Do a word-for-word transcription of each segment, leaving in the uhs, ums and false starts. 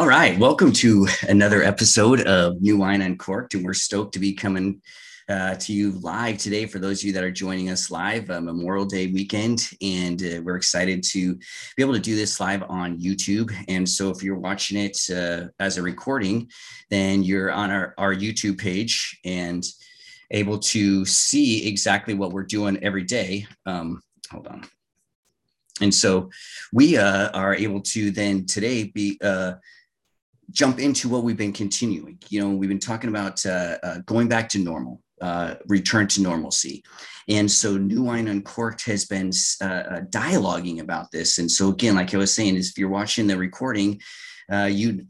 All right, welcome to another episode of New Wine Uncorked, and we're stoked to be coming uh, to you live today. For those of you that are joining us live, uh, Memorial Day weekend, and uh, we're excited to be able to do this live on YouTube. And so if you're watching it uh, as a recording, then you're on our, our YouTube page and able to see exactly what we're doing every day. Um, hold on. And so we uh, are able to then today be uh, jump into what we've been continuing. You know, we've been talking about uh, uh, going back to normal, uh, return to normalcy. And so New Wine Uncorked has been uh, uh, dialoguing about this. And so again, like I was saying, is if you're watching the recording, uh, you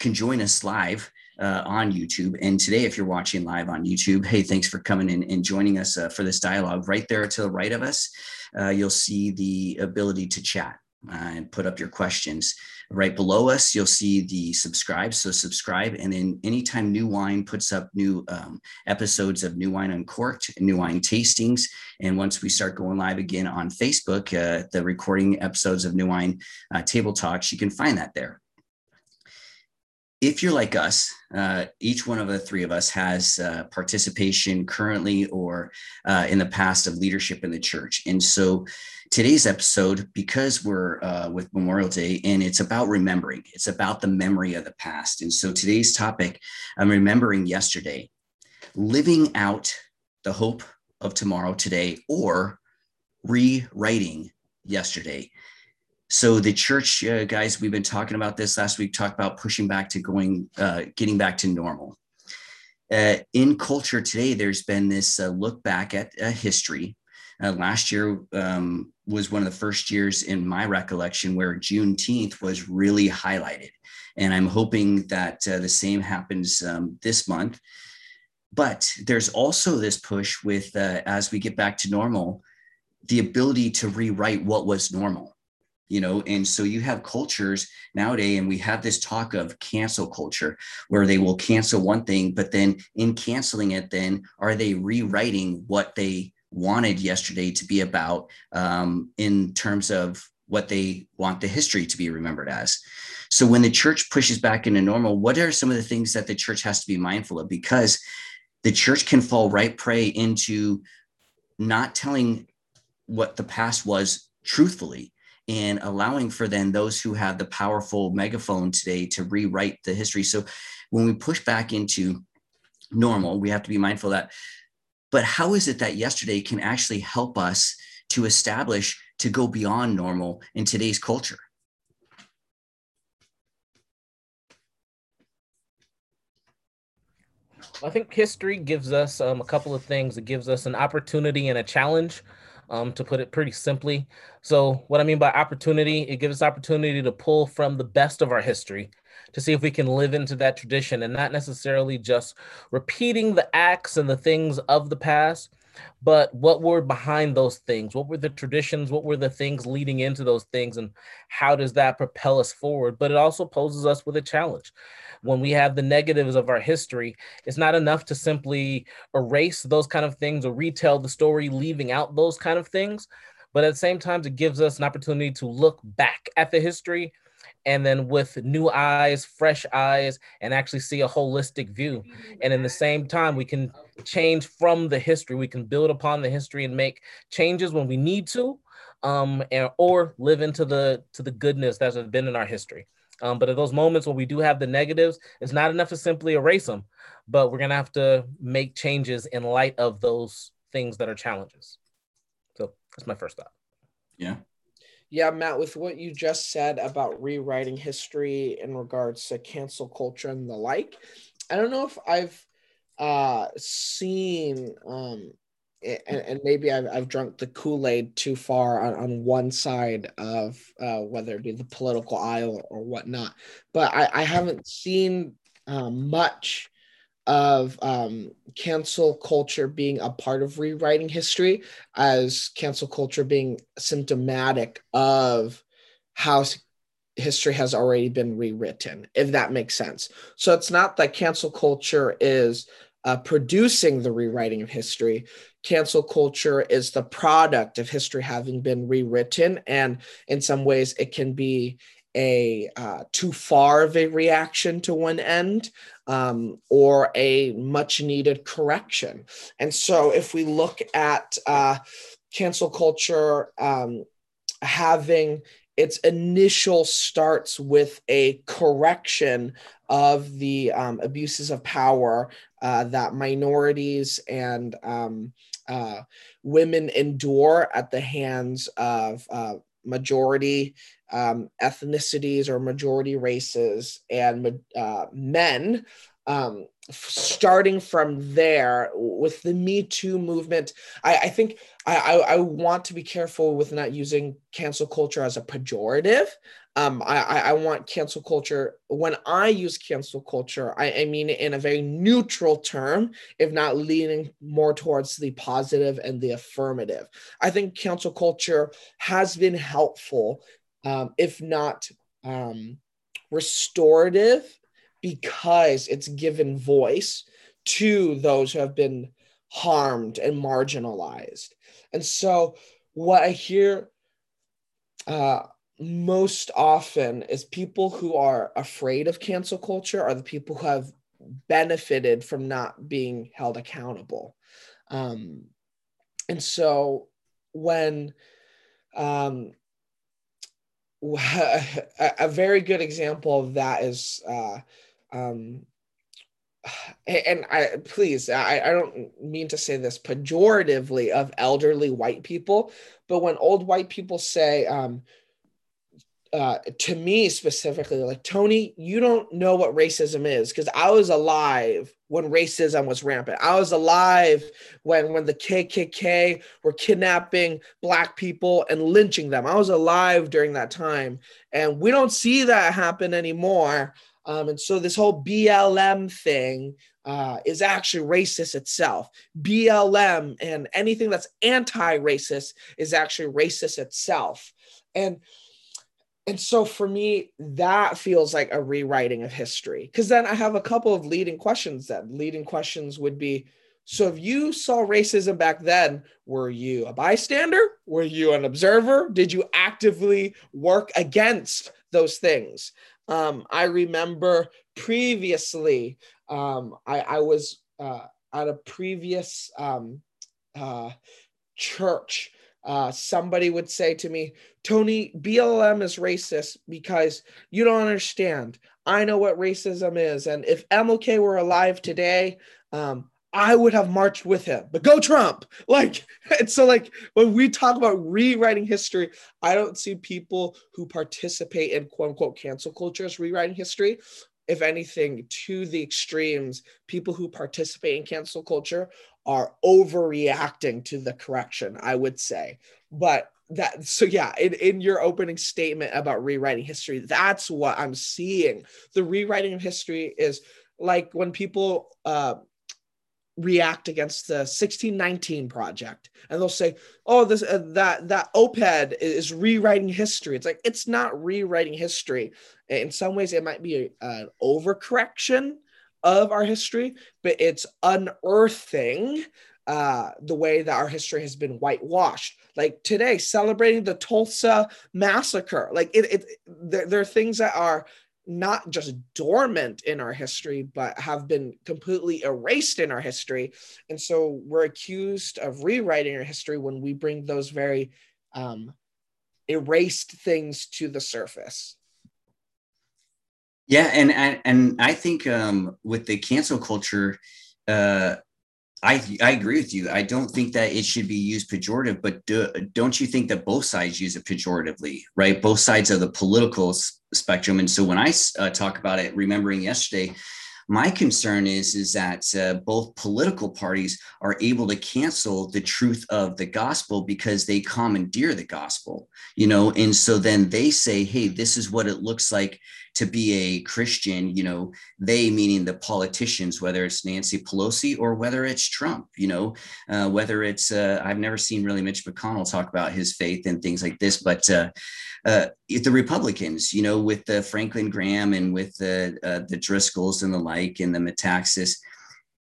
can join us live Uh, on YouTube. And today, if you're watching live on YouTube, hey, thanks for coming in and joining us uh, for this dialogue. Right there to the right of us, uh, you'll see the ability to chat uh, and put up your questions. Right below us, you'll see the subscribe. So subscribe. And then anytime New Wine puts up new um, episodes of New Wine Uncorked, New Wine Tastings. And once we start going live again on Facebook, uh, the recording episodes of New Wine uh, Table Talks, you can find that there. If you're like us, uh, each one of the three of us has uh, participation currently or uh, in the past of leadership in the church. And so today's episode, because we're uh, with Memorial Day, and it's about remembering, it's about the memory of the past. And so today's topic, I'm remembering yesterday, living out the hope of tomorrow today, or rewriting yesterday. So the church, uh, guys, we've been talking about this last week, talked about pushing back to going, uh, getting back to normal. Uh, in culture today, there's been this uh, look back at uh, history. Uh, last year um, was one of the first years in my recollection where Juneteenth was really highlighted. And I'm hoping that uh, the same happens um, this month. But there's also this push with, uh, as we get back to normal, the ability to rewrite what was normal. You know, and so you have cultures nowadays, and we have this talk of cancel culture where they will cancel one thing, but then in canceling it, then are they rewriting what they wanted yesterday to be about um, in terms of what they want the history to be remembered as? So when the church pushes back into normal, what are some of the things that the church has to be mindful of? Because the church can fall right prey into not telling what the past was truthfully, and allowing for then those who have the powerful megaphone today to rewrite the history. So when we push back into normal, we have to be mindful of that. But how is it that yesterday can actually help us to establish, to go beyond normal in today's culture? I think history gives us um, a couple of things. It gives us an opportunity and a challenge. Um, to put it pretty simply. So what I mean by opportunity, it gives us opportunity to pull from the best of our history to see if we can live into that tradition and not necessarily just repeating the acts and the things of the past, but what were behind those things? What were the traditions? What were the things leading into those things? And how does that propel us forward? But it also poses us with a challenge. When we have the negatives of our history, it's not enough to simply erase those kind of things or retell the story, leaving out those kind of things. But at the same time, it gives us an opportunity to look back at the history and then with new eyes, fresh eyes, and actually see a holistic view. And in the same time, we can change from the history. We can build upon the history and make changes when we need to, um, and, or live into the, to the goodness that's been in our history. Um, but at those moments when we do have the negatives, it's not enough to simply erase them, but we're going to have to make changes in light of those things that are challenges. So that's my first thought. Yeah. Yeah, Matt, with what you just said about rewriting history in regards to cancel culture and the like, I don't know if I've uh, seen, um, and, and maybe I've, I've drunk the Kool-Aid too far on, on one side of uh, whether it be the political aisle or whatnot, but I, I haven't seen um, much of um, cancel culture being a part of rewriting history as cancel culture being symptomatic of how history has already been rewritten, if that makes sense. So it's not that cancel culture is uh, producing the rewriting of history. Cancel culture is the product of history having been rewritten, and in some ways it can be a uh, too far of a reaction to one end um, or a much needed correction. And so if we look at uh, cancel culture um, having its initial starts with a correction of the um, abuses of power uh, that minorities and um, uh, women endure at the hands of uh, majority um, ethnicities or majority races and uh, men. Um, starting from there with the Me Too movement, I, I think I, I want to be careful with not using cancel culture as a pejorative. Um, I, I want cancel culture, when I use cancel culture, I, I mean it in a very neutral term, if not leaning more towards the positive and the affirmative. I think cancel culture has been helpful, um, if not um, restorative, because it's given voice to those who have been harmed and marginalized. And so what I hear uh, most often is people who are afraid of cancel culture are the people who have benefited from not being held accountable. Um, and so when um, a very good example of that is uh, Um, and I, please, I, I don't mean to say this pejoratively of elderly white people, but when old white people say, um, uh, to me specifically, like, Tony, you don't know what racism is, because I was alive when racism was rampant. I was alive when, when the K K K were kidnapping Black people and lynching them. I was alive during that time. And we don't see that happen anymore. Um, and so this whole B L M thing uh, is actually racist itself. B L M and anything that's anti-racist is actually racist itself. And and so for me, that feels like a rewriting of history. Because then I have a couple of leading questions then. Leading questions would be, so if you saw racism back then, were you a bystander? Were you an observer? Did you actively work against those things? Um, I remember previously, um, I, I was uh, at a previous um, uh, church. Uh, somebody would say to me, Tony, B L M is racist because you don't understand. I know what racism is. And if M L K were alive today, um, I would have marched with him, but go Trump. Like, and so like, when we talk about rewriting history, I don't see people who participate in quote unquote cancel culture as rewriting history. If anything, to the extremes, people who participate in cancel culture are overreacting to the correction, I would say. But that, so yeah, in, in your opening statement about rewriting history, that's what I'm seeing. The rewriting of history is like when people, uh, react against the sixteen nineteen project, and they'll say, "Oh, this uh, that that op-ed is rewriting history." It's like, it's not rewriting history. In some ways, it might be a, an overcorrection of our history, but it's unearthing uh, the way that our history has been whitewashed. Like today, celebrating the Tulsa massacre. Like it, it there, there are things that are not just dormant in our history, but have been completely erased in our history. And so we're accused of rewriting our history when we bring those very um, erased things to the surface. Yeah, and and, and I think um, with the cancel culture, uh, I I agree with you. I don't think that it should be used pejorative, but do, don't you think that both sides use it pejoratively, right? Both sides of the political spectrum. And so when I uh, talk about it, remembering yesterday, my concern is, is that uh, both political parties are able to cancel the truth of the gospel because they commandeer the gospel, you know, and so then they say, hey, this is what it looks like to be a Christian, you know, they meaning the politicians, whether it's Nancy Pelosi or whether it's Trump, you know, uh, whether it's uh, I've never seen really Mitch McConnell talk about his faith and things like this, but uh, uh, the Republicans, you know, with the Franklin Graham and with the, uh, the Driscolls and the like, and the Metaxas,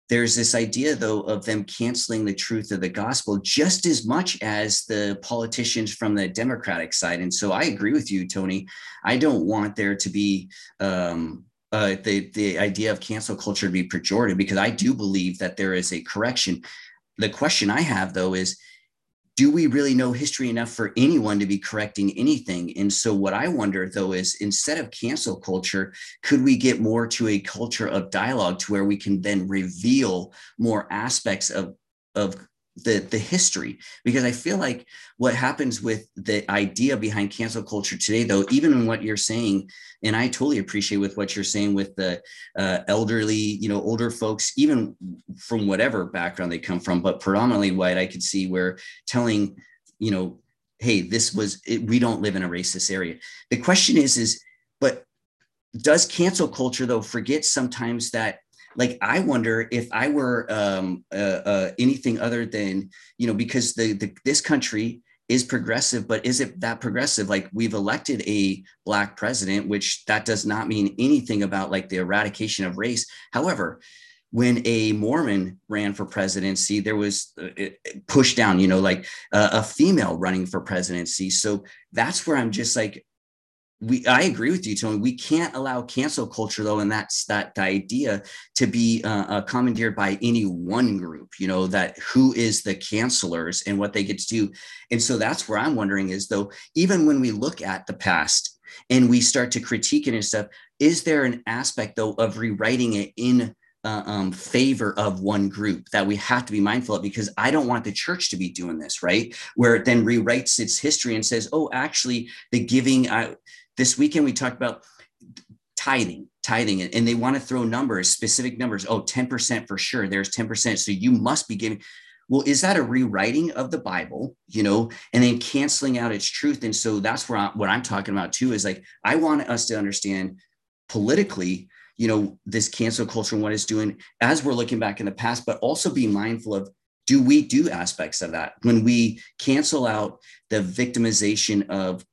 There's this idea, though, of them canceling the truth of the gospel just as much as the politicians from the Democratic side. And so I agree with you, Tony. I don't want there to be um, uh, the, the idea of cancel culture to be pejorative, because I do believe that there is a correction. The question I have, though, is, do we really know history enough for anyone to be correcting anything? And so what I wonder, though, is instead of cancel culture, could we get more to a culture of dialogue to where we can then reveal more aspects of, of the, the history? Because I feel like what happens with the idea behind cancel culture today, though, even in what you're saying, and I totally appreciate with what you're saying with the uh, elderly, you know, older folks, even from whatever background they come from, but predominantly white, I could see where telling, you know, hey, this was, it, we don't live in a racist area. The question is, is, but does cancel culture, though, forget sometimes that, like, I wonder if I were um, uh, uh, anything other than, you know, because the, the this country is progressive, but is it that progressive? Like, we've elected a Black president, which that does not mean anything about like the eradication of race. However, when a Mormon ran for presidency, there was uh, push down, you know, like uh, a female running for presidency. So that's where I'm just like, We, I agree with you, Tony. We can't allow cancel culture, though, and that's that the idea to be uh, commandeered by any one group, you know, that who is the cancelers and what they get to do. And so that's where I'm wondering is, though, even when we look at the past and we start to critique it and stuff, is there an aspect, though, of rewriting it in uh, um, favor of one group that we have to be mindful of? Because I don't want the church to be doing this, right, where it then rewrites its history and says, oh, actually, the giving... I, This weekend, we talked about tithing, tithing, and they want to throw numbers, specific numbers. Oh, ten percent for sure. There's ten percent. So you must be giving. Well, is that a rewriting of the Bible, you know, and then canceling out its truth? And so that's where I, what I'm talking about, too, is like, I want us to understand politically, you know, this cancel culture and what it's doing as we're looking back in the past, but also be mindful of, do we do aspects of that when we cancel out the victimization of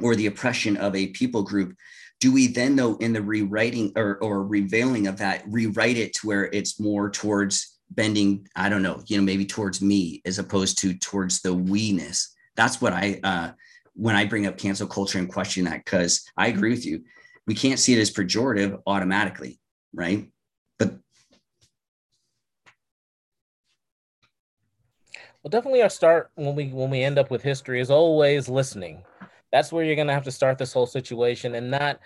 or the oppression of a people group? Do we then, though, in the rewriting or, or revealing of that, rewrite it to where it's more towards bending, I don't know, you know, maybe towards me as opposed to towards the we-ness? That's what I, uh, when I bring up cancel culture and question that, because I agree with you. We can't see it as pejorative automatically, right? But. Well, definitely our start when we when we end up with history is always listening. That's where you're going to have to start this whole situation, and not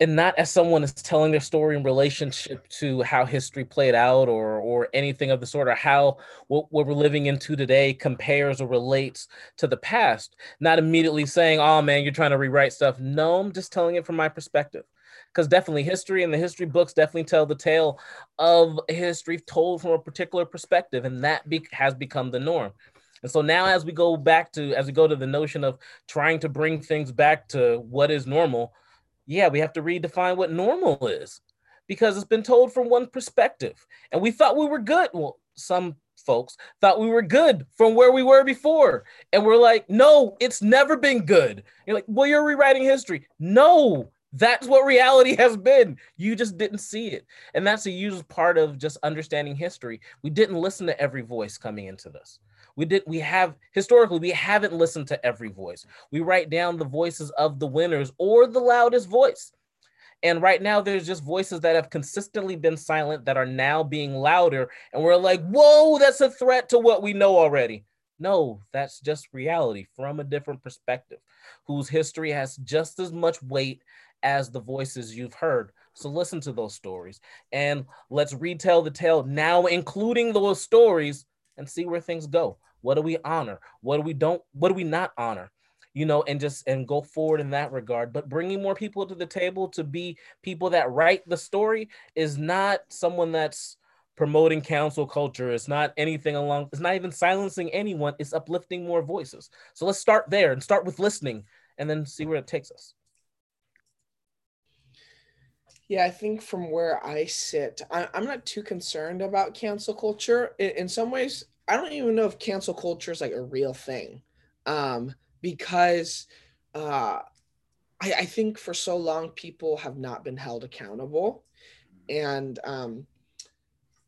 and not as someone is telling their story in relationship to how history played out or or anything of the sort, or how what, what we're living into today compares or relates to the past. Not immediately saying, oh, man, you're trying to rewrite stuff. No, I'm just telling it from my perspective, because definitely history and the history books definitely tell the tale of history told from a particular perspective, and that be, has become the norm. And so now as we go back to, as we go to the notion of trying to bring things back to what is normal, yeah, we have to redefine what normal is, because it's been told from one perspective. And we thought we were good. Well, some folks thought we were good from where we were before. And we're like, no, it's never been good. You're like, well, you're rewriting history. No, that's what reality has been. You just didn't see it. And that's a huge part of just understanding history. We didn't listen to every voice coming into this. We did. We have historically, we haven't listened to every voice. We write down the voices of the winners or the loudest voice. And right now there's just voices that have consistently been silent that are now being louder. And we're like, whoa, that's a threat to what we know already. No, that's just reality from a different perspective, whose history has just as much weight as the voices you've heard. So listen to those stories and let's retell the tale now, including those stories, and see where things go. What do we honor? What do we don't, what do we not honor? You know, and just, and go forward in that regard. But bringing more people to the table to be people that write the story is not someone that's promoting cancel culture. It's not anything along, it's not even silencing anyone. It's uplifting more voices. So let's start there and start with listening and then see where it takes us. Yeah, I think from where I sit, I, I'm not too concerned about cancel culture. In, in some ways, I don't even know if cancel culture is like a real thing, um, because uh, I, I think for so long people have not been held accountable, and um,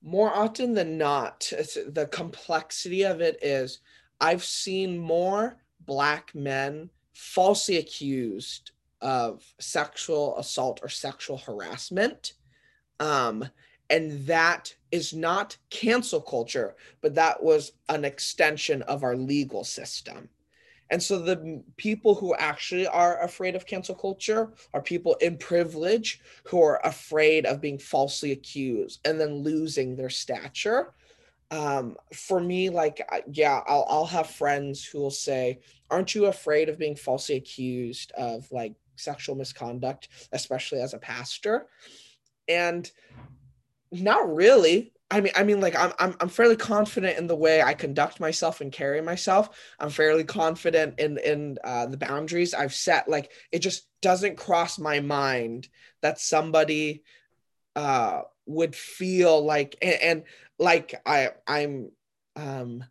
more often than not, it's, the complexity of it is I've seen more Black men falsely accused of sexual assault or sexual harassment. Um, and that is not cancel culture, but that was an extension of our legal system. And so the people who actually are afraid of cancel culture are people in privilege who are afraid of being falsely accused and then losing their stature. Um, for me, like, yeah, I'll, I'll have friends who will say, aren't you afraid of being falsely accused of like sexual misconduct, especially as a pastor? And not really. I mean, I mean, like I'm, I'm, I'm fairly confident in the way I conduct myself and carry myself. I'm fairly confident in, in uh, the boundaries I've set. Like, it just doesn't cross my mind that somebody uh, would feel like, and, and like I, I'm um,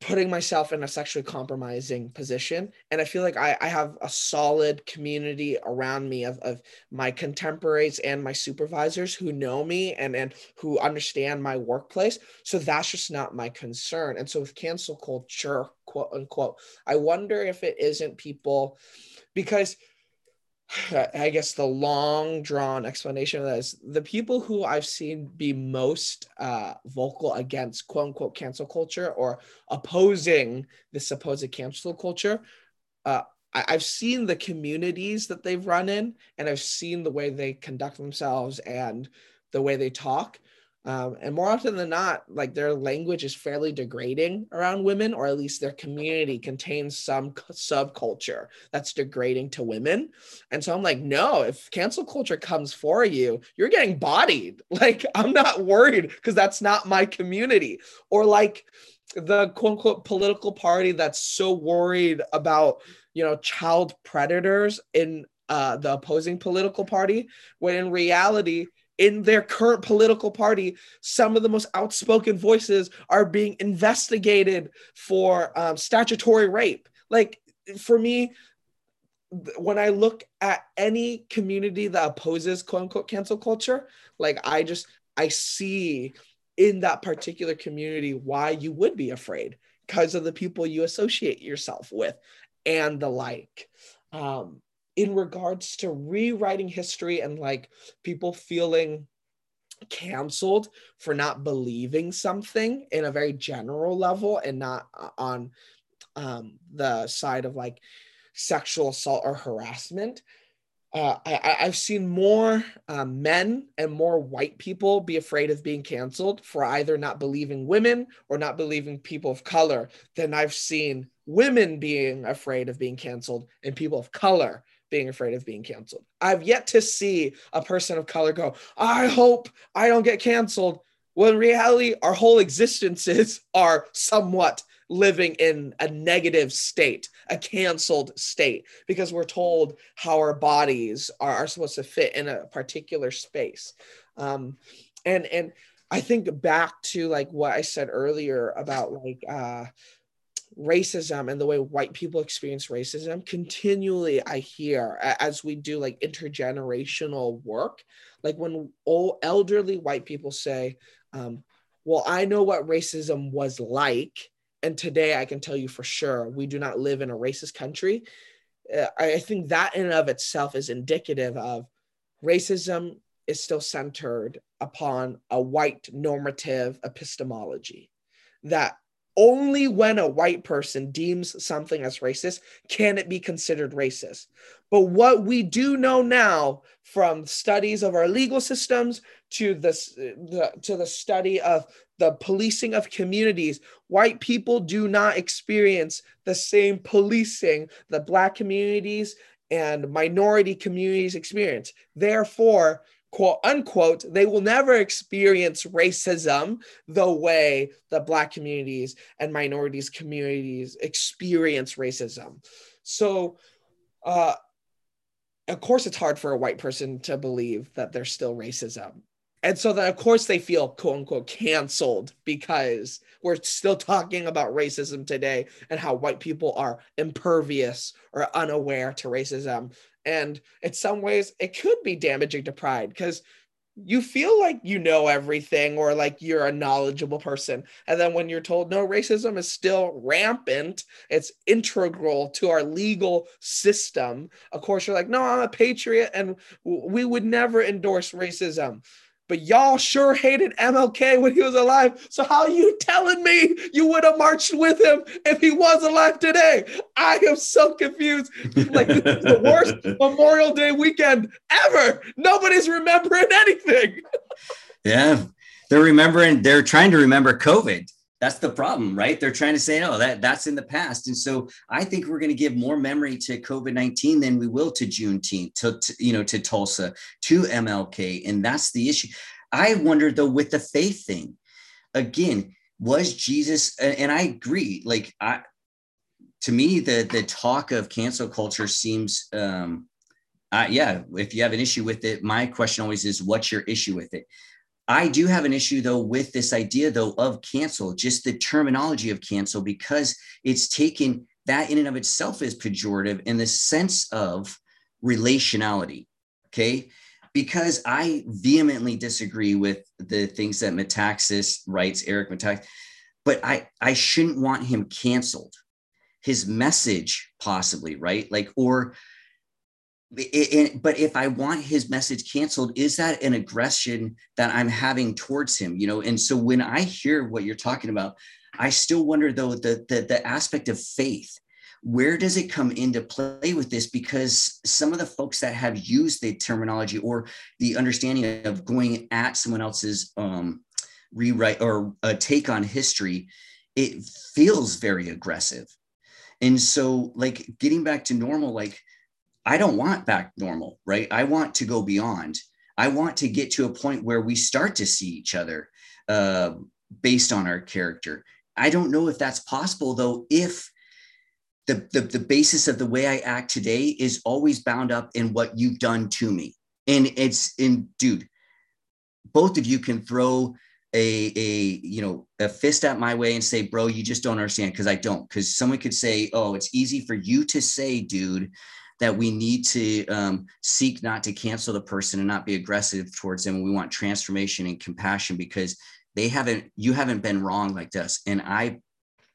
putting myself in a sexually compromising position. And I feel like I, I have a solid community around me of, of my contemporaries and my supervisors who know me and, and who understand my workplace. So that's just not my concern. And so with cancel culture, quote unquote, I wonder if it isn't people, because I guess the long drawn explanation of that is the people who I've seen be most uh, vocal against quote unquote cancel culture or opposing the supposed cancel culture. Uh, I- I've seen the communities that they've run in, and I've seen the way they conduct themselves and the way they talk. Um, and more often than not, like, their language is fairly degrading around women, or at least their community contains some subculture that's degrading to women. And so I'm like, no, if cancel culture comes for you, you're getting bodied. Like, I'm not worried because that's not my community. Or like the quote unquote political party that's so worried about, you know, child predators in uh, the opposing political party, when in reality, in their current political party, some of the most outspoken voices are being investigated for um, statutory rape. Like, for me, when I look at any community that opposes quote unquote cancel culture, like I just, I see in that particular community why you would be afraid, because of the people you associate yourself with and the like. Um, in regards to rewriting history and like people feeling canceled for not believing something in a very general level and not on um, the side of like sexual assault or harassment. Uh, I, I've seen more uh, men and more white people be afraid of being canceled for either not believing women or not believing people of color than I've seen women being afraid of being canceled and people of color being afraid of being canceled. I've yet to see a person of color go, I hope I don't get canceled, when in reality, our whole existences are somewhat living in a negative state, a canceled state, because we're told how our bodies are, are supposed to fit in a particular space. Um, and and I think back to like what I said earlier about like uh, racism and the way white people experience racism. Continually, I hear, as we do like intergenerational work, like when old elderly white people say, um, well, I know what racism was like, and today I can tell you for sure, we do not live in a racist country. Uh, I think that in and of itself is indicative of racism is still centered upon a white normative epistemology, that only when a white person deems something as racist can it be considered racist. But what we do know now, from studies of our legal systems to the, the, to the study of the policing of communities, white people do not experience the same policing that Black communities and minority communities experience. Therefore, quote unquote, they will never experience racism the way that Black communities and minorities communities experience racism. So, uh, of course, it's hard for a white person to believe that there's still racism. And so then, of course, they feel, quote unquote, canceled, because we're still talking about racism today and how white people are impervious or unaware to racism. And in some ways, it could be damaging to pride, because you feel like you know everything or like you're a knowledgeable person. And then when you're told, no, racism is still rampant, it's integral to our legal system, of course, you're like, no, I'm a patriot and we would never endorse racism. But y'all sure hated M L K when he was alive. So how are you telling me you would have marched with him if he was alive today? I am so confused. Like, this is the worst Memorial Day weekend ever. Nobody's remembering anything. Yeah, they're remembering, they're trying to remember COVID. That's the problem, right? They're trying to say, no, that, that's in the past. And so I think we're going to give more memory to COVID nineteen than we will to Juneteenth, to, to, you know, to Tulsa, to M L K. And that's the issue. I wonder, though, with the faith thing, again, was Jesus, and I agree, like, I, to me, the, the talk of cancel culture seems, um, uh, yeah, if you have an issue with it, my question always is, what's your issue with it? I do have an issue, though, with this idea, though, of cancel, just the terminology of cancel, because it's taken, that in and of itself is pejorative in the sense of relationality, okay? Because I vehemently disagree with the things that Metaxas writes, Eric Metaxas, but I, I shouldn't want him canceled. His message, possibly, right? Like, or... It, it, but if I want his message canceled, is that an aggression that I'm having towards him? You know, and so when I hear what you're talking about, I still wonder, though, the, the, the aspect of faith, where does it come into play with this? Because some of the folks that have used the terminology or the understanding of going at someone else's um, rewrite or a take on history, it feels very aggressive. And so, like, getting back to normal, like, I don't want back normal, right? I want to go beyond. I want to get to a point where we start to see each other uh, based on our character. I don't know if that's possible, though, if the, the, the basis of the way I act today is always bound up in what you've done to me. And it's in, dude, both of you can throw a, a, you know, a fist at my way and say, bro, you just don't understand. Cause I don't, cause someone could say, oh, it's easy for you to say, dude, that we need to um, seek not to cancel the person and not be aggressive towards them. We want transformation and compassion because they haven't, you haven't been wrong like this. And I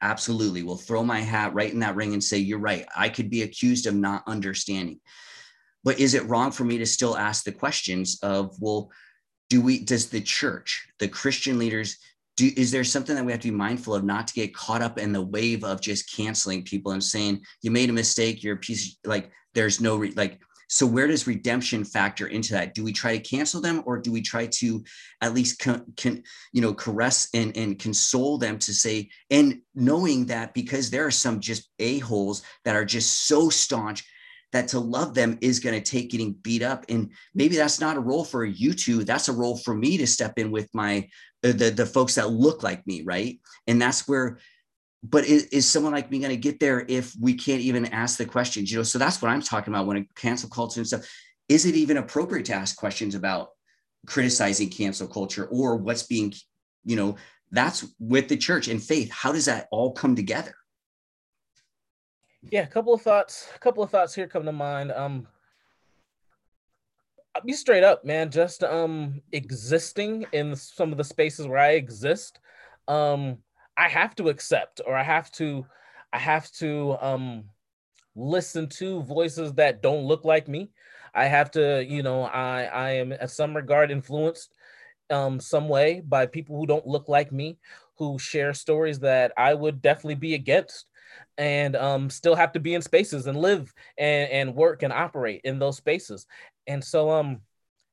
absolutely will throw my hat right in that ring and say, you're right. I could be accused of not understanding, but is it wrong for me to still ask the questions of, well, do we, does the church, the Christian leaders, do, is there something that we have to be mindful of, not to get caught up in the wave of just canceling people and saying, you made a mistake, you're a piece of, like, there's no, re- like, so where does redemption factor into that? Do we try to cancel them, or do we try to at least con, con, you know, caress and, and console them to say, and knowing that because there are some just a-holes that are just so staunch that to love them is going to take getting beat up. And maybe that's not a role for you two. That's a role for me to step in with my, uh, the, the folks that look like me. Right. And that's where, but is, is someone like me going to get there if we can't even ask the questions, you know? So that's what I'm talking about when it cancel culture and stuff. Is it even appropriate to ask questions about criticizing cancel culture or what's being, you know, that's with the church and faith. How does that all come together? Yeah, a couple of thoughts. A couple of thoughts here come to mind. Um, I'll be straight up, man. Just um, existing in some of the spaces where I exist, um, I have to accept, or I have to, I have to um, listen to voices that don't look like me. I have to, you know, I I am in some regard influenced um, some way by people who don't look like me, who share stories that I would definitely be against. And um, still have to be in spaces and live and, and work and operate in those spaces. And so um,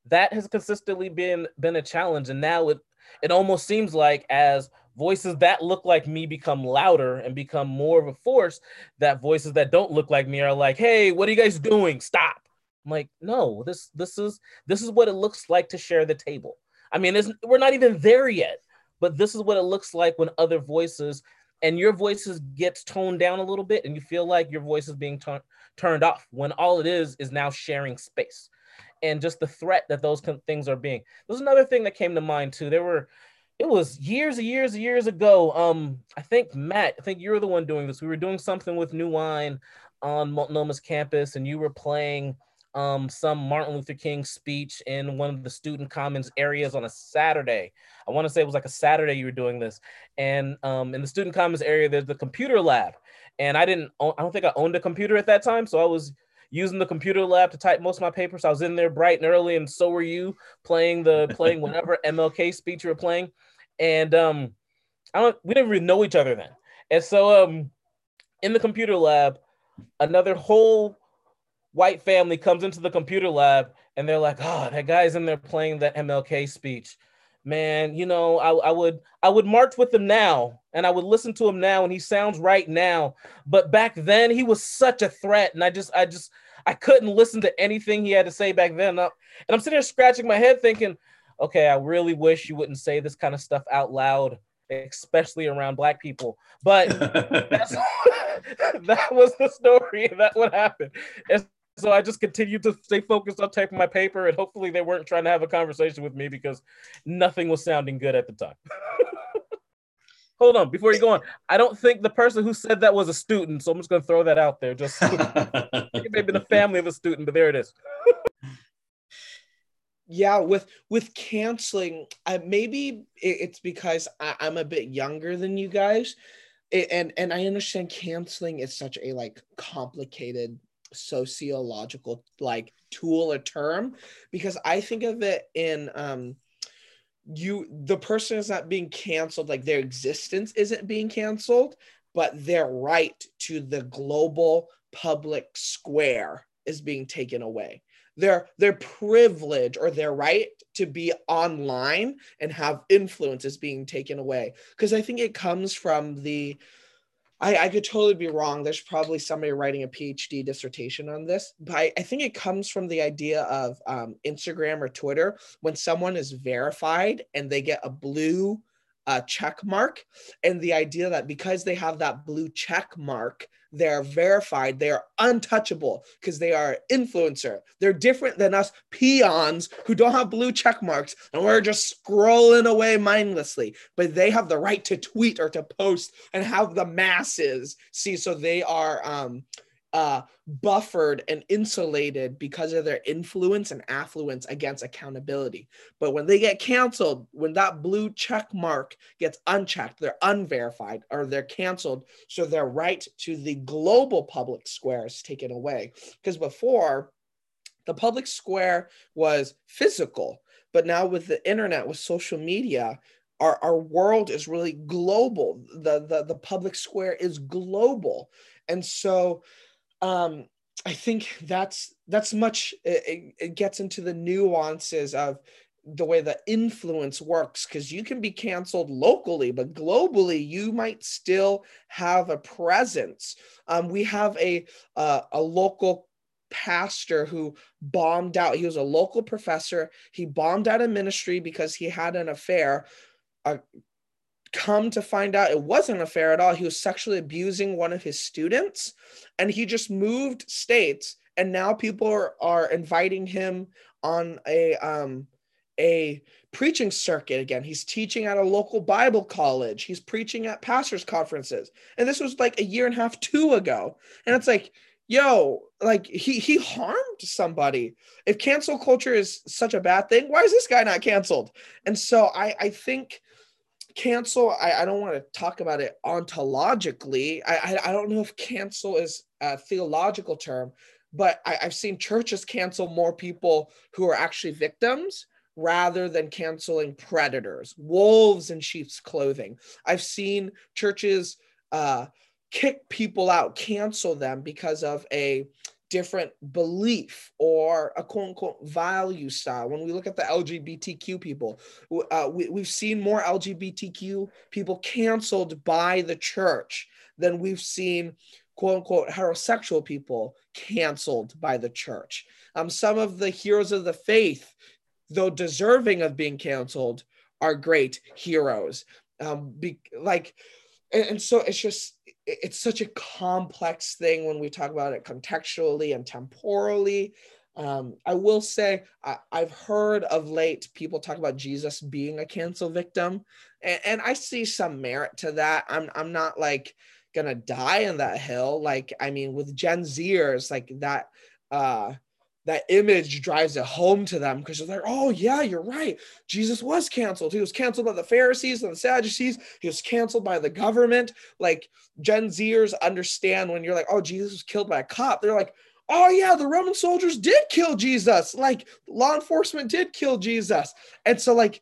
that has consistently been been a challenge. And now it it almost seems like as voices that look like me become louder and become more of a force, that voices that don't look like me are like, hey, what are you guys doing? Stop. I'm like, no, this this is this is what it looks like to share the table. I mean, it's, we're not even there yet, but this is what it looks like when other voices and your voices gets toned down a little bit and you feel like your voice is being t- turned off when all it is is now sharing space and just the threat that those con- things are being. There's another thing that came to mind too. There were, it was years and years and years ago. Um, I think Matt, I think you were the one doing this. We were doing something with New Wine on Multnomah's campus and you were playing um, some Martin Luther King speech in one of the student commons areas on a Saturday. I want to say it was like a Saturday you were doing this. And um, in the student commons area, there's the computer lab. And I didn't, own, I don't think I owned a computer at that time. So I was using the computer lab to type most of my papers. I was in there bright and early, and so were you playing the, playing whatever M L K speech you were playing. And um, I don't, we didn't really know each other then. And so um, in the computer lab, another whole white family comes into the computer lab and they're like, oh, that guy's in there playing that M L K speech. Man, you know, I, I would I would march with him now, and I would listen to him now, and he sounds right now. But back then, he was such a threat, and I just I just I couldn't listen to anything he had to say back then. And, I, and I'm sitting here scratching my head, thinking, okay, I really wish you wouldn't say this kind of stuff out loud, especially around Black people. But that's, that was the story. That's what happened. And so I just continued to stay focused on typing my paper, and hopefully they weren't trying to have a conversation with me because nothing was sounding good at the time. Hold on, before you go on, I don't think the person who said that was a student, so I'm just going to throw that out there. Just it may have been the family of a student, but there it is. Yeah, with with canceling, uh, maybe it's because I, I'm a bit younger than you guys, it, and and I understand canceling is such a like complicated sociological like tool or term, because I think of it in um, you the person is not being canceled, like their existence isn't being canceled, but their right to the global public square is being taken away. Their their privilege or their right to be online and have influence is being taken away. Because I think it comes from the, I, I could totally be wrong. There's probably somebody writing a PhD dissertation on this. But I, I think it comes from the idea of um, Instagram or Twitter. When someone is verified and they get a blue uh, check mark, and the idea that because they have that blue check mark, they're verified, they're untouchable because they are influencer. They're different than us peons who don't have blue check marks and we're just scrolling away mindlessly, but they have the right to tweet or to post and have the masses see. So they are um, uh, buffered and insulated because of their influence and affluence against accountability. But when they get canceled, when that blue check mark gets unchecked, they're unverified or they're canceled. So their right to the global public square is taken away. Because before, the public square was physical, but now with the internet, with social media, our, our world is really global. The, the, the public square is global. And so Um, I think that's that's much, it, it gets into the nuances of the way the influence works, because you can be canceled locally, but globally, you might still have a presence. Um, we have a uh, a local pastor who bombed out. He was a local professor. He bombed out a ministry because he had an affair. Uh, Come to find out it wasn't a fair at all. He was sexually abusing one of his students, and he just moved states. And now people are, are inviting him on a, um, a preaching circuit again. He's teaching at a local Bible college. He's preaching at pastors' conferences. And this was like a year and a half, two ago. And it's like, yo, like he, he harmed somebody. If cancel culture is such a bad thing, why is this guy not canceled? And so I, I think cancel, I, I don't want to talk about it ontologically. I, I, I don't know if cancel is a theological term, but I, I've seen churches cancel more people who are actually victims rather than canceling predators, wolves in sheep's clothing. I've seen churches uh, kick people out, cancel them because of a different belief or a quote unquote value style. When we look at the L G B T Q people, uh, we, we've seen more L G B T Q people canceled by the church than we've seen quote unquote heterosexual people canceled by the church. Um, some of the heroes of the faith, though deserving of being canceled, are great heroes. Um, be, like, and, and so it's just, it's such a complex thing when we talk about it contextually and temporally. Um, I will say I, I've heard of late people talk about Jesus being a cancel victim. And, and I see some merit to that. I'm I'm not like gonna die on that hill. Like, I mean, with Gen Zers, like that, uh, that image drives it home to them because they're like, oh yeah, you're right. Jesus was canceled. He was canceled by the Pharisees and the Sadducees. He was canceled by the government. Like, Gen Zers understand when you're like, oh, Jesus was killed by a cop. They're like, oh yeah, the Roman soldiers did kill Jesus. Like, law enforcement did kill Jesus. And so like,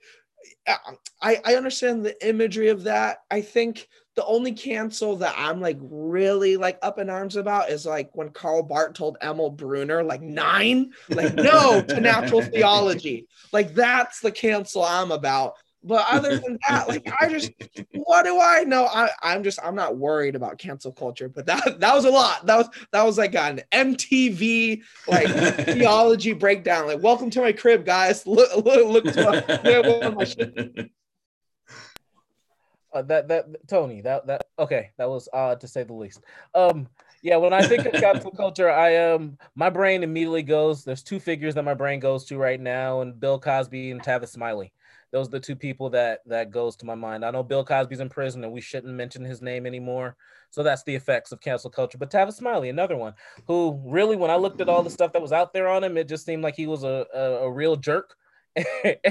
I, I understand the imagery of that. I think the only cancel that I'm like really like up in arms about is like when Karl Barth told Emil Brunner like nine, like no to natural theology. Like, that's the cancel I'm about. But other than that, like, I just, what do I know? I, I'm just, I'm not worried about cancel culture, but that that was a lot. That was, that was like an M T V, like, theology breakdown. Like, welcome to my crib, guys. Look, look, look to my shit. Uh, that, that, Tony, that, that, okay. That was odd to say the least. Um, Yeah, when I think of cancel culture, I um my brain immediately goes, there's two figures that my brain goes to right now, and Bill Cosby and Tavis Smiley. Those are the two people that that goes to my mind. I know Bill Cosby's in prison and we shouldn't mention his name anymore. So that's the effects of cancel culture. But Tavis Smiley, another one, who really, when I looked at all the stuff that was out there on him, it just seemed like he was a, a, a real jerk.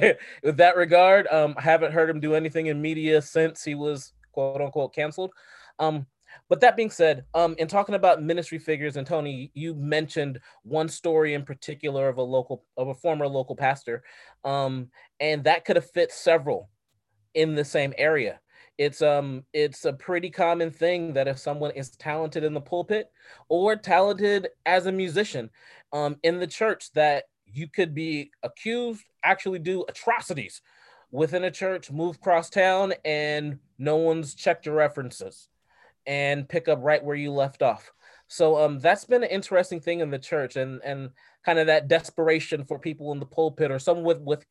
With that regard, um, I haven't heard him do anything in media since he was quote unquote canceled. Um, But that being said, um, in talking about ministry figures, and Tony, you mentioned one story in particular of a local, of a former local pastor, um, and that could have fit several in the same area. It's um, it's a pretty common thing that if someone is talented in the pulpit or talented as a musician, um, in the church, that you could be accused, actually do atrocities within a church, move cross town, and no one's checked your references, and pick up right where you left off. So um, that's been an interesting thing in the church, and and kind of that desperation for people in the pulpit or someone with, with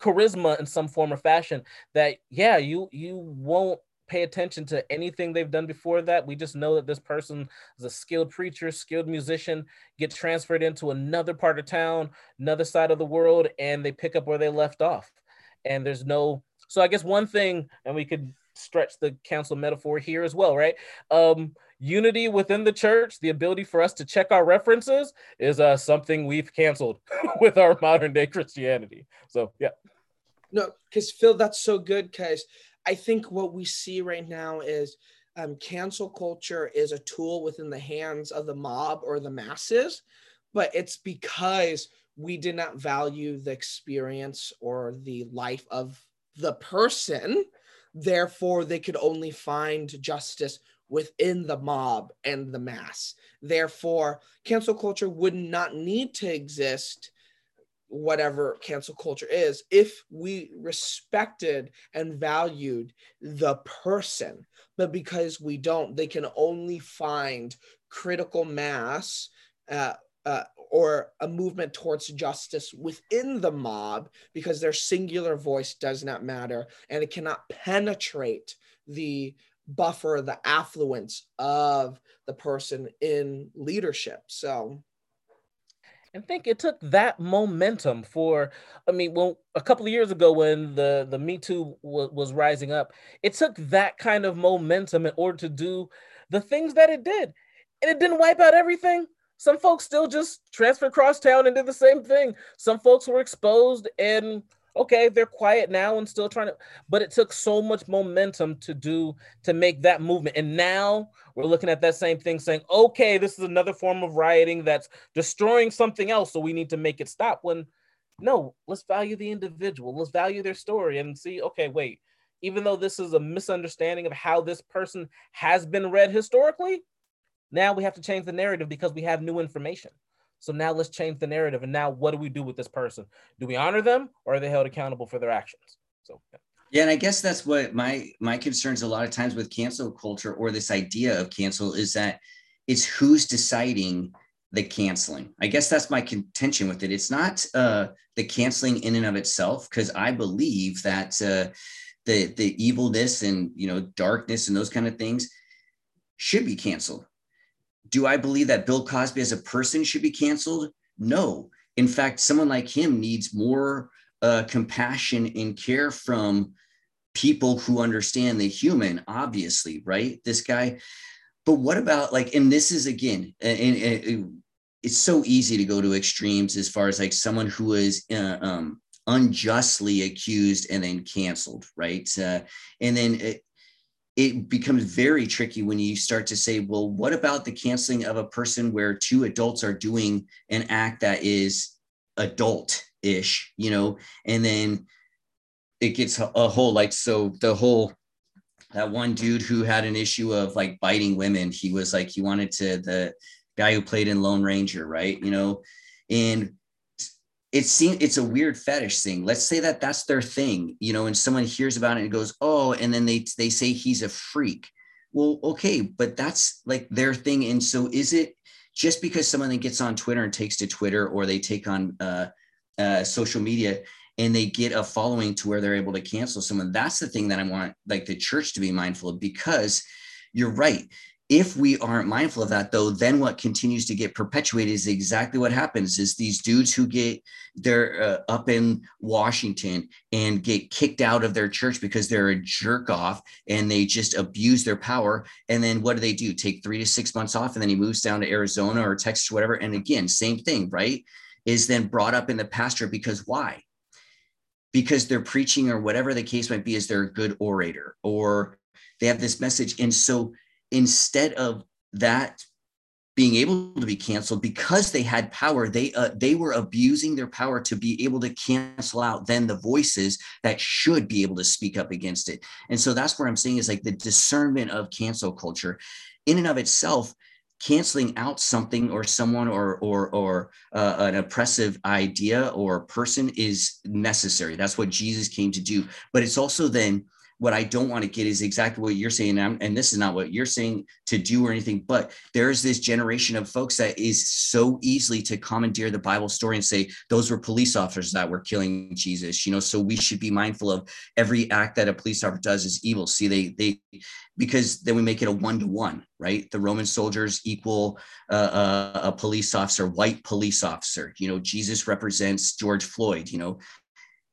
charisma in some form or fashion that, yeah, you you won't pay attention to anything they've done before that. We just know that this person is a skilled preacher, skilled musician, get transferred into another part of town, another side of the world, and they pick up where they left off. And there's no, so I guess one thing, and we could stretch the council metaphor here as well, right? Um, unity within the church, the ability for us to check our references is uh, something we've canceled with our modern day Christianity. So, yeah. No, because Phil, that's so good, because I think what we see right now is um, cancel culture is a tool within the hands of the mob or the masses, but it's because we did not value the experience or the life of the person. Therefore, they could only find justice within the mob and the mass. Therefore, cancel culture would not need to exist, whatever cancel culture is, if we respected and valued the person. But because we don't, they can only find critical mass uh, uh, or a movement towards justice within the mob, because their singular voice does not matter, and it cannot penetrate the buffer, the affluence of the person in leadership. So, I think it took that momentum for, I mean, well, a couple of years ago when the, the Me Too w- was rising up, it took that kind of momentum in order to do the things that it did. And it didn't wipe out everything. Some folks still just transferred across town and did the same thing. Some folks were exposed and okay, they're quiet now and still trying to, but it took so much momentum to do, to make that movement. And now we're looking at that same thing saying, okay, this is another form of rioting that's destroying something else, so we need to make it stop. When no, let's value the individual, let's value their story and see, okay, wait, even though this is a misunderstanding of how this person has been read historically, now we have to change the narrative because we have new information. So now let's change the narrative. And now what do we do with this person? Do we honor them, or are they held accountable for their actions? So yeah. Yeah, and I guess that's what my my concerns a lot of times with cancel culture, or this idea of cancel, is that it's who's deciding the canceling. I guess that's my contention with it. It's not uh, the canceling in and of itself, because I believe that uh, the the evilness and, you know, darkness and those kind of things should be canceled. Do I believe that Bill Cosby as a person should be canceled? No. In fact, someone like him needs more uh, compassion and care from people who understand the human, obviously, right? This guy. But what about, like, and this is, again, and, and, and it's so easy to go to extremes as far as like someone who is uh, um, unjustly accused and then canceled, right? Uh, and then it, it becomes very tricky when you start to say, well, what about the canceling of a person where two adults are doing an act that is adult-ish, you know? And then it gets a whole, like, so the whole, that one dude who had an issue of like biting women, he was like, he wanted to, the guy who played in Lone Ranger, right? You know, and it seems it's a weird fetish thing. Let's say that that's their thing, you know, and someone hears about it and goes, oh, and then they, they say he's a freak. Well, okay, but that's like their thing. And so is it just because someone that gets on Twitter and takes to Twitter, or they take on uh, uh, social media, and they get a following to where they're able to cancel someone? That's the thing that I want like the church to be mindful of, because you're right. If we aren't mindful of that though, then what continues to get perpetuated is exactly what happens is these dudes who get they're uh, up in Washington and get kicked out of their church because they're a jerk off and they just abuse their power. And then what do they do? Take three to six months off. And then he moves down to Arizona or Texas or whatever. And again, same thing, right? Is then brought up in the pastor because why? Because they're preaching or whatever the case might be, is they're a good orator or they have this message. And so instead of that being able to be canceled because they had power, they uh, they were abusing their power to be able to cancel out then the voices that should be able to speak up against it. And so that's where I'm saying is like the discernment of cancel culture in and of itself. Canceling out something or someone or or or uh, an oppressive idea or person is necessary. That's what Jesus came to do. But it's also then what I don't want to get is exactly what you're saying. And, I'm, and this is not what you're saying to do or anything, but there's this generation of folks that is so easily to commandeer the Bible story and say, those were police officers that were killing Jesus, you know, so we should be mindful of every act that a police officer does is evil. See, they, they, because then we make it a one-to-one, right? The Roman soldiers equal uh, a, a police officer, white police officer, you know, Jesus represents George Floyd, you know,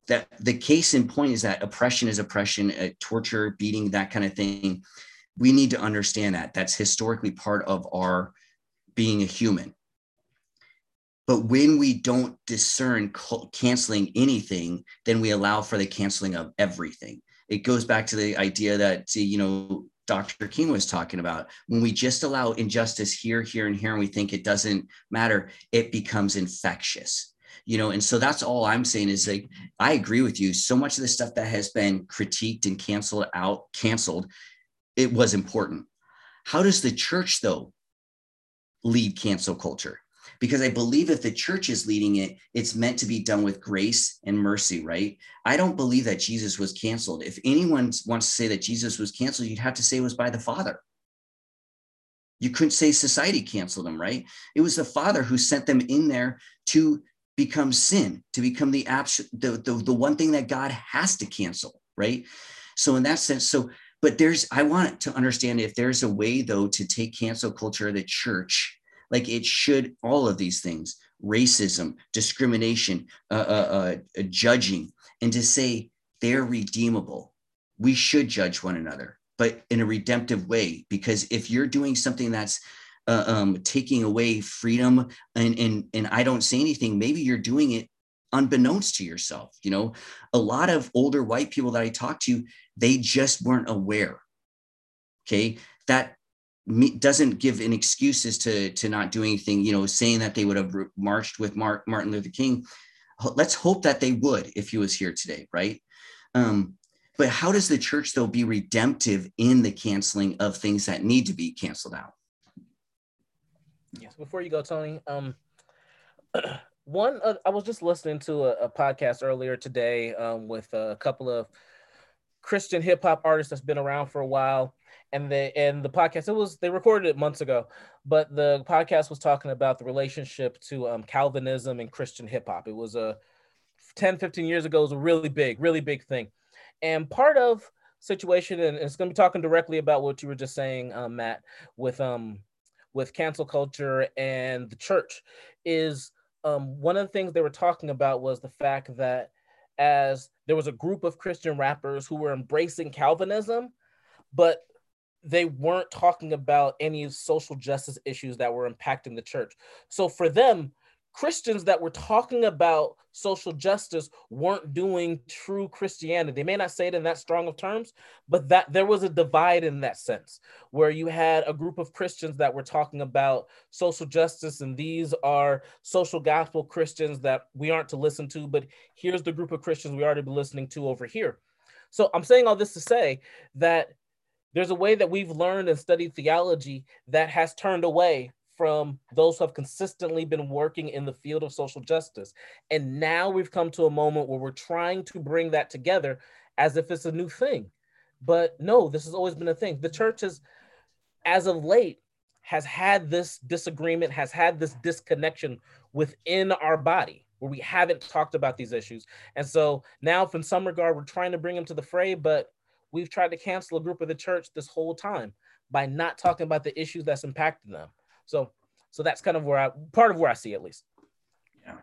that the case in point is that oppression is oppression, uh, torture, beating, that kind of thing. We need to understand that that's historically part of our being a human. But when we don't discern co- canceling anything, then we allow for the canceling of everything. It goes back to the idea that, you know, Doctor King was talking about, when we just allow injustice here, here, and here, and we think it doesn't matter, it becomes infectious. You know, and so that's all I'm saying is like, I agree with you. So much of the stuff that has been critiqued and canceled out, canceled, it was important. How does the church, though, lead cancel culture? Because I believe if the church is leading it, it's meant to be done with grace and mercy, right? I don't believe that Jesus was canceled. If anyone wants to say that Jesus was canceled, you'd have to say it was by the Father. You couldn't say society canceled them, right? It was the Father who sent them in there to become sin, to become the, abs- the the the one thing that God has to cancel, right? So in that sense, so, but there's, I want to understand if there's a way though to take cancel culture of the church, like it should, all of these things, racism, discrimination, uh, uh, uh, judging, and to say they're redeemable. We should judge one another, but in a redemptive way, because if you're doing something that's Uh, um, taking away freedom and, and, and I don't say anything, maybe you're doing it unbeknownst to yourself. You know, a lot of older white people that I talk to, they just weren't aware. Okay. That me- doesn't give an excuse as to, to not do anything, you know, saying that they would have marched with Mar- Martin Luther King. Let's hope that they would, if he was here today. Right. Um, but how does the church though be redemptive in the canceling of things that need to be canceled out? Yes. Before you go, Tony, um, one, uh, I was just listening to a, a podcast earlier today um, with a couple of Christian hip hop artists that's been around for a while. And they, and the podcast, it was, they recorded it months ago, but the podcast was talking about the relationship to um, Calvinism and Christian hip hop. It was a ten, fifteen years ago, it was a really big, really big thing. And part of situation, and it's going to be talking directly about what you were just saying, um, Matt, with, um, with cancel culture and the church is um, one of the things they were talking about was the fact that as there was a group of Christian rappers who were embracing Calvinism, but they weren't talking about any social justice issues that were impacting the church. So for them, Christians that were talking about social justice weren't doing true Christianity. They may not say it in that strong of terms, but that there was a divide in that sense, where you had a group of Christians that were talking about social justice, and these are social gospel Christians that we aren't to listen to, but here's the group of Christians we already be listening to over here. So I'm saying all this to say that there's a way that we've learned and studied theology that has turned away from those who have consistently been working in the field of social justice. And now we've come to a moment where we're trying to bring that together as if it's a new thing. But no, this has always been a thing. The church has, as of late, has had this disagreement, has had this disconnection within our body, where we haven't talked about these issues. And so now, in some regard, we're trying to bring them to the fray, but we've tried to cancel a group of the church this whole time by not talking about the issues that's impacting them. So, so that's kind of where I, part of where I see, at least. Yeah.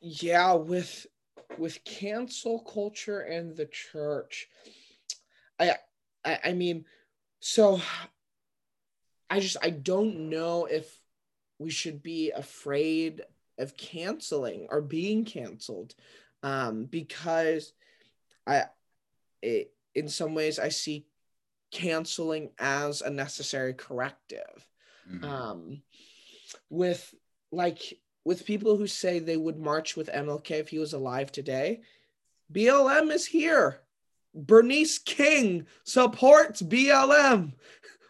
Yeah, with, with cancel culture and the church, I, I, I mean, so I just, I don't know if we should be afraid of canceling or being canceled, um, because I, it, in some ways I see canceling as a necessary corrective. Mm-hmm. Um, with like with people who say they would march with M L K if he was alive today, B L M is here. Bernice King supports B L M.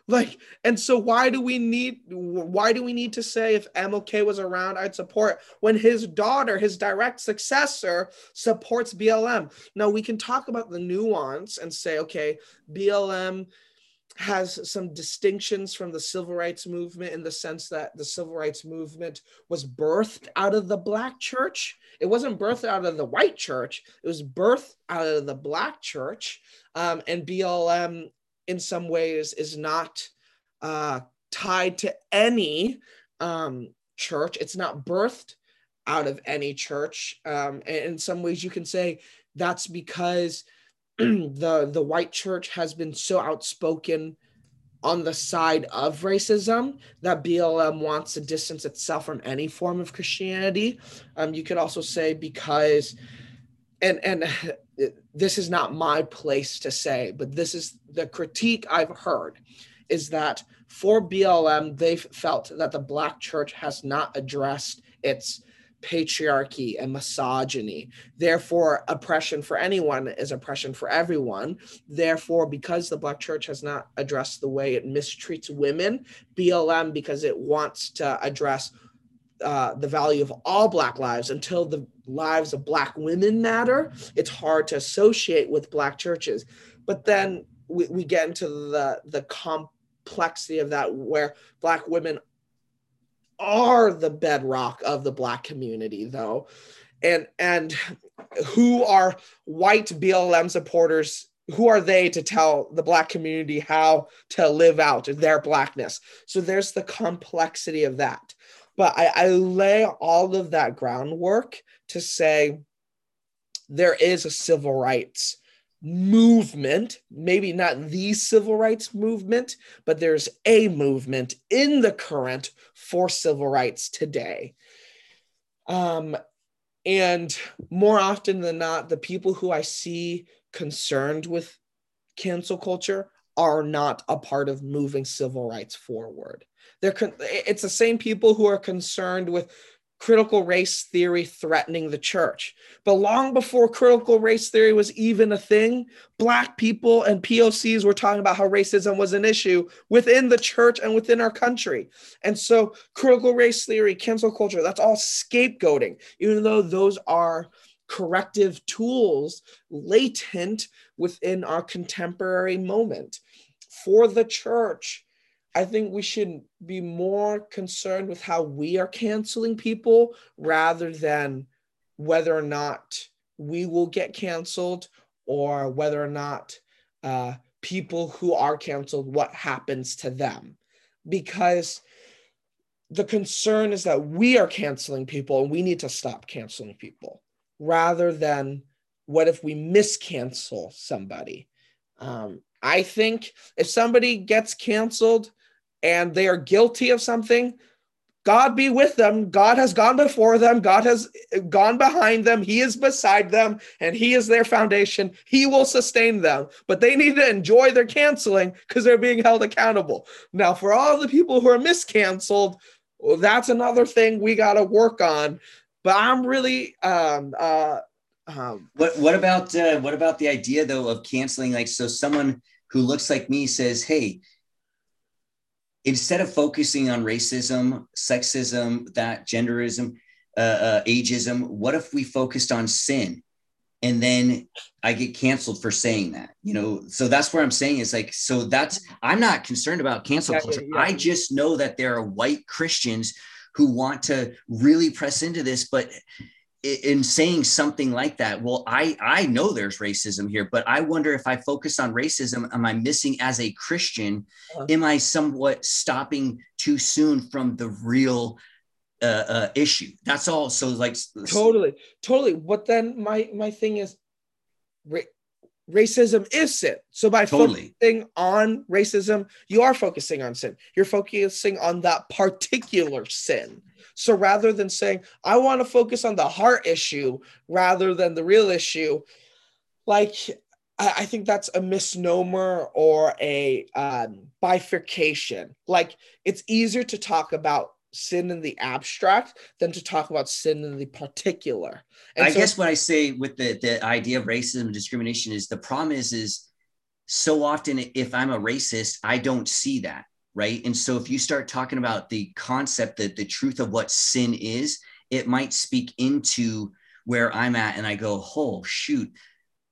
Like, and so why do we need why do we need to say if M L K was around, I'd support, when his daughter, his direct successor, supports B L M? Now we can talk about the nuance and say, okay, B L M has some distinctions from the civil rights movement in the sense that the civil rights movement was birthed out of the Black church. It wasn't birthed out of the white church. It was birthed out of the Black church, um, and B L M in some ways is not uh, tied to any um, church. It's not birthed out of any church. Um, and in some ways you can say that's because the, the white church has been so outspoken on the side of racism that B L M wants to distance itself from any form of Christianity. Um, you could also say because, and, and, this is not my place to say, but this is the critique I've heard, is that for B L M, they've felt that the Black church has not addressed its patriarchy and misogyny. Therefore, oppression for anyone is oppression for everyone. Therefore, because the Black church has not addressed the way it mistreats women, B L M, because it wants to address Uh, the value of all Black lives, until the lives of Black women matter, it's hard to associate with Black churches. But then we, we get into the, the complexity of that, where Black women are the bedrock of the Black community, though. And, and who are white B L M supporters? Who are they to tell the Black community how to live out their Blackness? So there's the complexity of that. But I, I lay all of that groundwork to say there is a civil rights movement, maybe not the civil rights movement, but there's a movement in the current for civil rights today. Um, and more often than not, the people who I see concerned with cancel culture are not a part of moving civil rights forward. They're con- it's the same people who are concerned with critical race theory threatening the church. But long before critical race theory was even a thing, Black people and P O Cs were talking about how racism was an issue within the church and within our country. And so critical race theory, cancel culture, that's all scapegoating, even though those are corrective tools latent within our contemporary moment. For the church, I think we should be more concerned with how we are canceling people rather than whether or not we will get canceled, or whether or not uh, people who are canceled, what happens to them. Because the concern is that we are canceling people and we need to stop canceling people, rather than what if we miscancel somebody. Um, I think if somebody gets canceled and they are guilty of something, God be with them. God has gone before them. God has gone behind them. He is beside them, and he is their foundation. He will sustain them, but they need to enjoy their canceling because they're being held accountable. Now, for all the people who are miscanceled, well, that's another thing we got to work on. But I'm really, um, uh, um, what, what about, uh, what about the idea though of canceling? Like, so someone who looks like me says, hey, instead of focusing on racism, sexism, that genderism, uh, uh, ageism, what if we focused on sin? And then I get canceled for saying that, you know? So that's where I'm saying is like, so that's, I'm not concerned about cancel culture. Yeah, yeah. I just know that there are white Christians who want to really press into this, but in saying something like that, well, I, I know there's racism here, but I wonder if I focus on racism, am I missing as a Christian? Uh-huh. Am I somewhat stopping too soon from the real uh, uh, issue? That's all. So like. Totally. Totally. But then my, my thing is ra- racism is sin. So by totally. focusing on racism, you are focusing on sin. You're focusing on that particular sin. So rather than saying, I want to focus on the heart issue rather than the real issue, like, I, I think that's a misnomer or a um, bifurcation. Like, it's easier to talk about sin in the abstract than to talk about sin in the particular. And I so- guess what I say with the, the idea of racism and discrimination is the problem is, is so often if I'm a racist, I don't see that. Right. And so if you start talking about the concept that the truth of what sin is, it might speak into where I'm at. And I go, oh, shoot.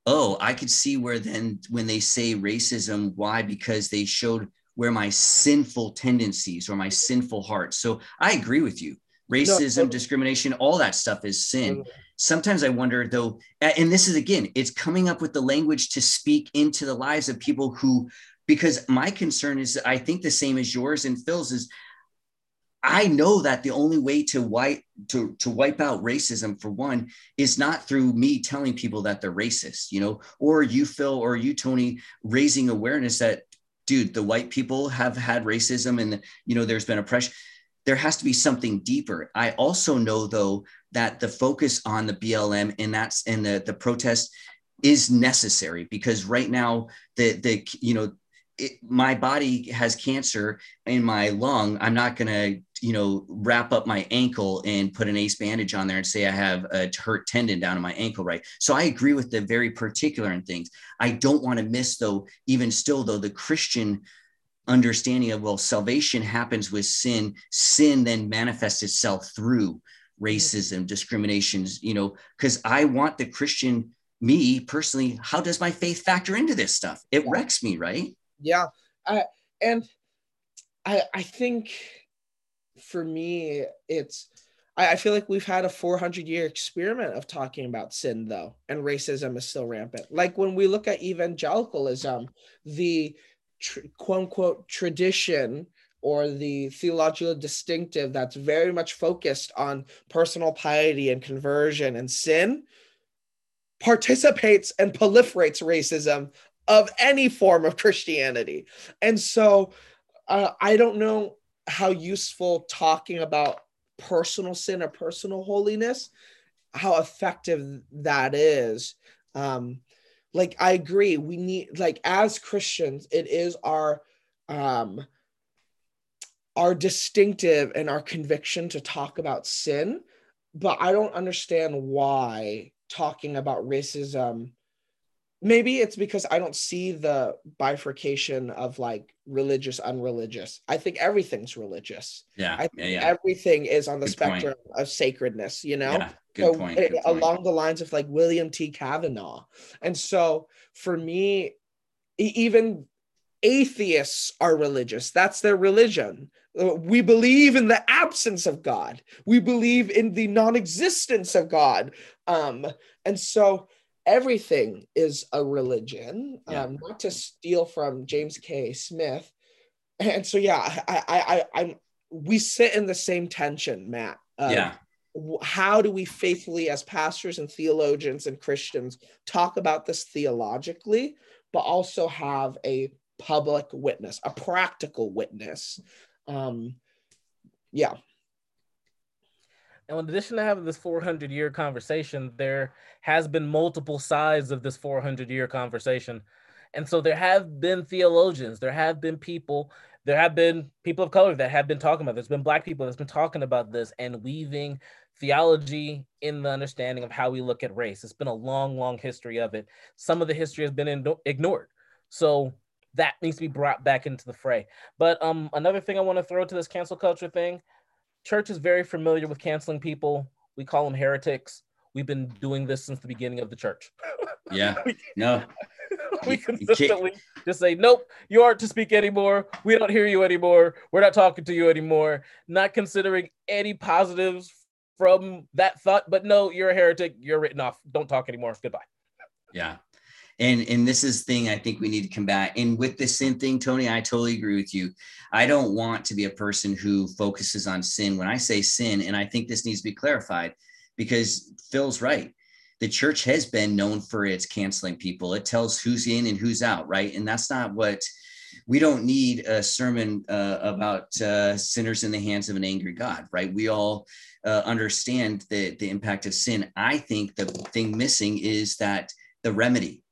Oh, I could see where then when they say racism, why? Because they showed where my sinful tendencies or my sinful heart. So I agree with you. Racism, no, no. discrimination, all that stuff is sin. No. Sometimes I wonder, though, and this is, again, it's coming up with the language to speak into the lives of people who. Because my concern is, I think the same as yours and Phil's is, I know that the only way to wipe to, to wipe out racism, for one, is not through me telling people that they're racist, you know, or you, Phil, or you, Tony, raising awareness that, dude, the white people have had racism and, you know, there's been oppression. There has to be something deeper. I also know, though, that the focus on the B L M and that's and the, the protest is necessary because right now the, the you know, It, my body has cancer in my lung. I'm not going to, you know, wrap up my ankle and put an ace bandage on there and say I have a hurt tendon down in my ankle, right? So I agree with the very particular in things. I don't want to miss, though, even still, though, the Christian understanding of, well, salvation happens with sin. Sin then manifests itself through racism, discriminations, you know, because I want the Christian, me personally, how does my faith factor into this stuff? It wrecks me, right? Yeah, I, and I I think for me, it's, I, I feel like we've had a four hundred year experiment of talking about sin, though, and racism is still rampant. Like when we look at evangelicalism, the tr- quote unquote tradition or the theological distinctive that's very much focused on personal piety and conversion and sin participates and proliferates racism of any form of Christianity. And so uh, I don't know how useful talking about personal sin or personal holiness, how effective that is. Um, like, I agree, we need, like, as Christians, it is our, um, our distinctive and our conviction to talk about sin, but I don't understand why talking about racism. Maybe it's because I don't see the bifurcation of like religious, unreligious. I think everything's religious. Yeah. I think yeah, yeah. everything is on the good spectrum point. Of sacredness, you know? Yeah, good, so point, it, good point. Along the lines of like William T. Cavanaugh. And so for me, even atheists are religious. That's their religion. We believe in the absence of God. We believe in the non-existence of God. Um, and so everything is a religion, yeah. um, not to steal from James K. Smith. And so, yeah, I, I, I, I'm, we sit in the same tension, Matt. Yeah. How do we faithfully, as pastors and theologians and Christians, talk about this theologically, but also have a public witness, a practical witness. Um, yeah. And in addition to having this four hundred year conversation, there has been multiple sides of this four hundred year conversation. And so there have been theologians, there have been people, there have been people of color that have been talking about this, there's been Black people that's been talking about this and weaving theology in the understanding of how we look at race. It's been a long, long history of it. Some of the history has been ignored. So that needs to be brought back into the fray. But um, another thing I want to throw to this cancel culture thing, church is very familiar with canceling people. We call them heretics. We've been doing this since the beginning of the church. Yeah, we, no. We consistently just say, nope, you aren't to speak anymore. We don't hear you anymore. We're not talking to you anymore. Not considering any positives from that thought, but no, you're a heretic. You're written off. Don't talk anymore. Goodbye. Yeah. And and this is the thing I think we need to combat. And with the sin thing, Tony, I totally agree with you. I don't want to be a person who focuses on sin. When I say sin, and I think this needs to be clarified because Phil's right. The church has been known for its canceling people. It tells who's in and who's out, right? And that's not what, we don't need a sermon uh, about uh, sinners in the hands of an angry God, right? We all uh, understand the, the impact of sin. I think the thing missing is that the remedy,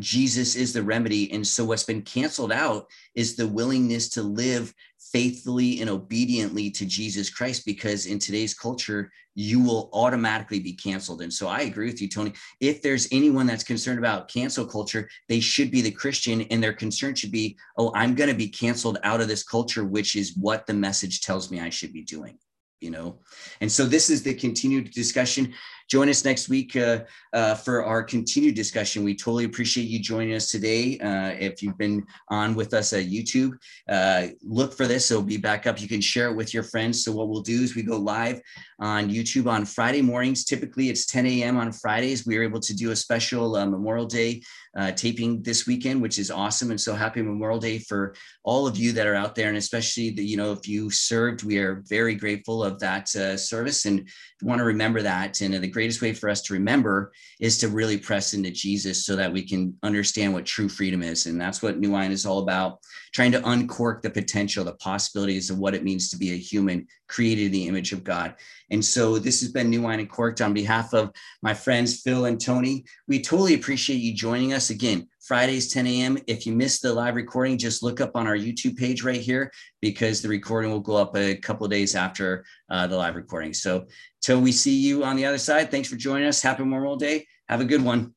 Jesus is the remedy. And so what's been canceled out is the willingness to live faithfully and obediently to Jesus Christ, because in today's culture, you will automatically be canceled. And so I agree with you, Tony. If there's anyone that's concerned about cancel culture, they should be the Christian, and their concern should be, oh, I'm going to be canceled out of this culture, which is what the message tells me I should be doing. You know, and so this is the continued discussion. Join us next week uh, uh, for our continued discussion. We totally appreciate you joining us today. Uh, if you've been on with us at YouTube, uh, look for this. It'll be back up. You can share it with your friends. So what we'll do is we go live on YouTube on Friday mornings. Typically, it's ten a m on Fridays. We are able to do a special uh, Memorial Day uh, taping this weekend, which is awesome. And so happy Memorial Day for all of you that are out there, and especially the, you know, if you served, we are very grateful of that uh, service, and want to remember that. And uh, the greatest way for us to remember is to really press into Jesus, so that we can understand what true freedom is. And that's what New Wine is all about, trying to uncork the potential, the possibilities of what it means to be a human created in the image of God. And so this has been New Wine Uncorked. On behalf of my friends, Phil and Tony, we totally appreciate you joining us again. Fridays, ten a m If you missed the live recording, just look up on our YouTube page right here, because the recording will go up a couple of days after uh, the live recording. So till we see you on the other side, thanks for joining us. Happy Memorial Day. Have a good one.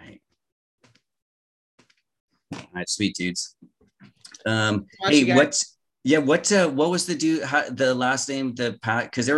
All right. All right, sweet dudes. Um, hey, what's... Yeah, what uh, what was the dude? How, the last name, the Pat? Because there.